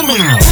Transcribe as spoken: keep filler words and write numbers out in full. Now.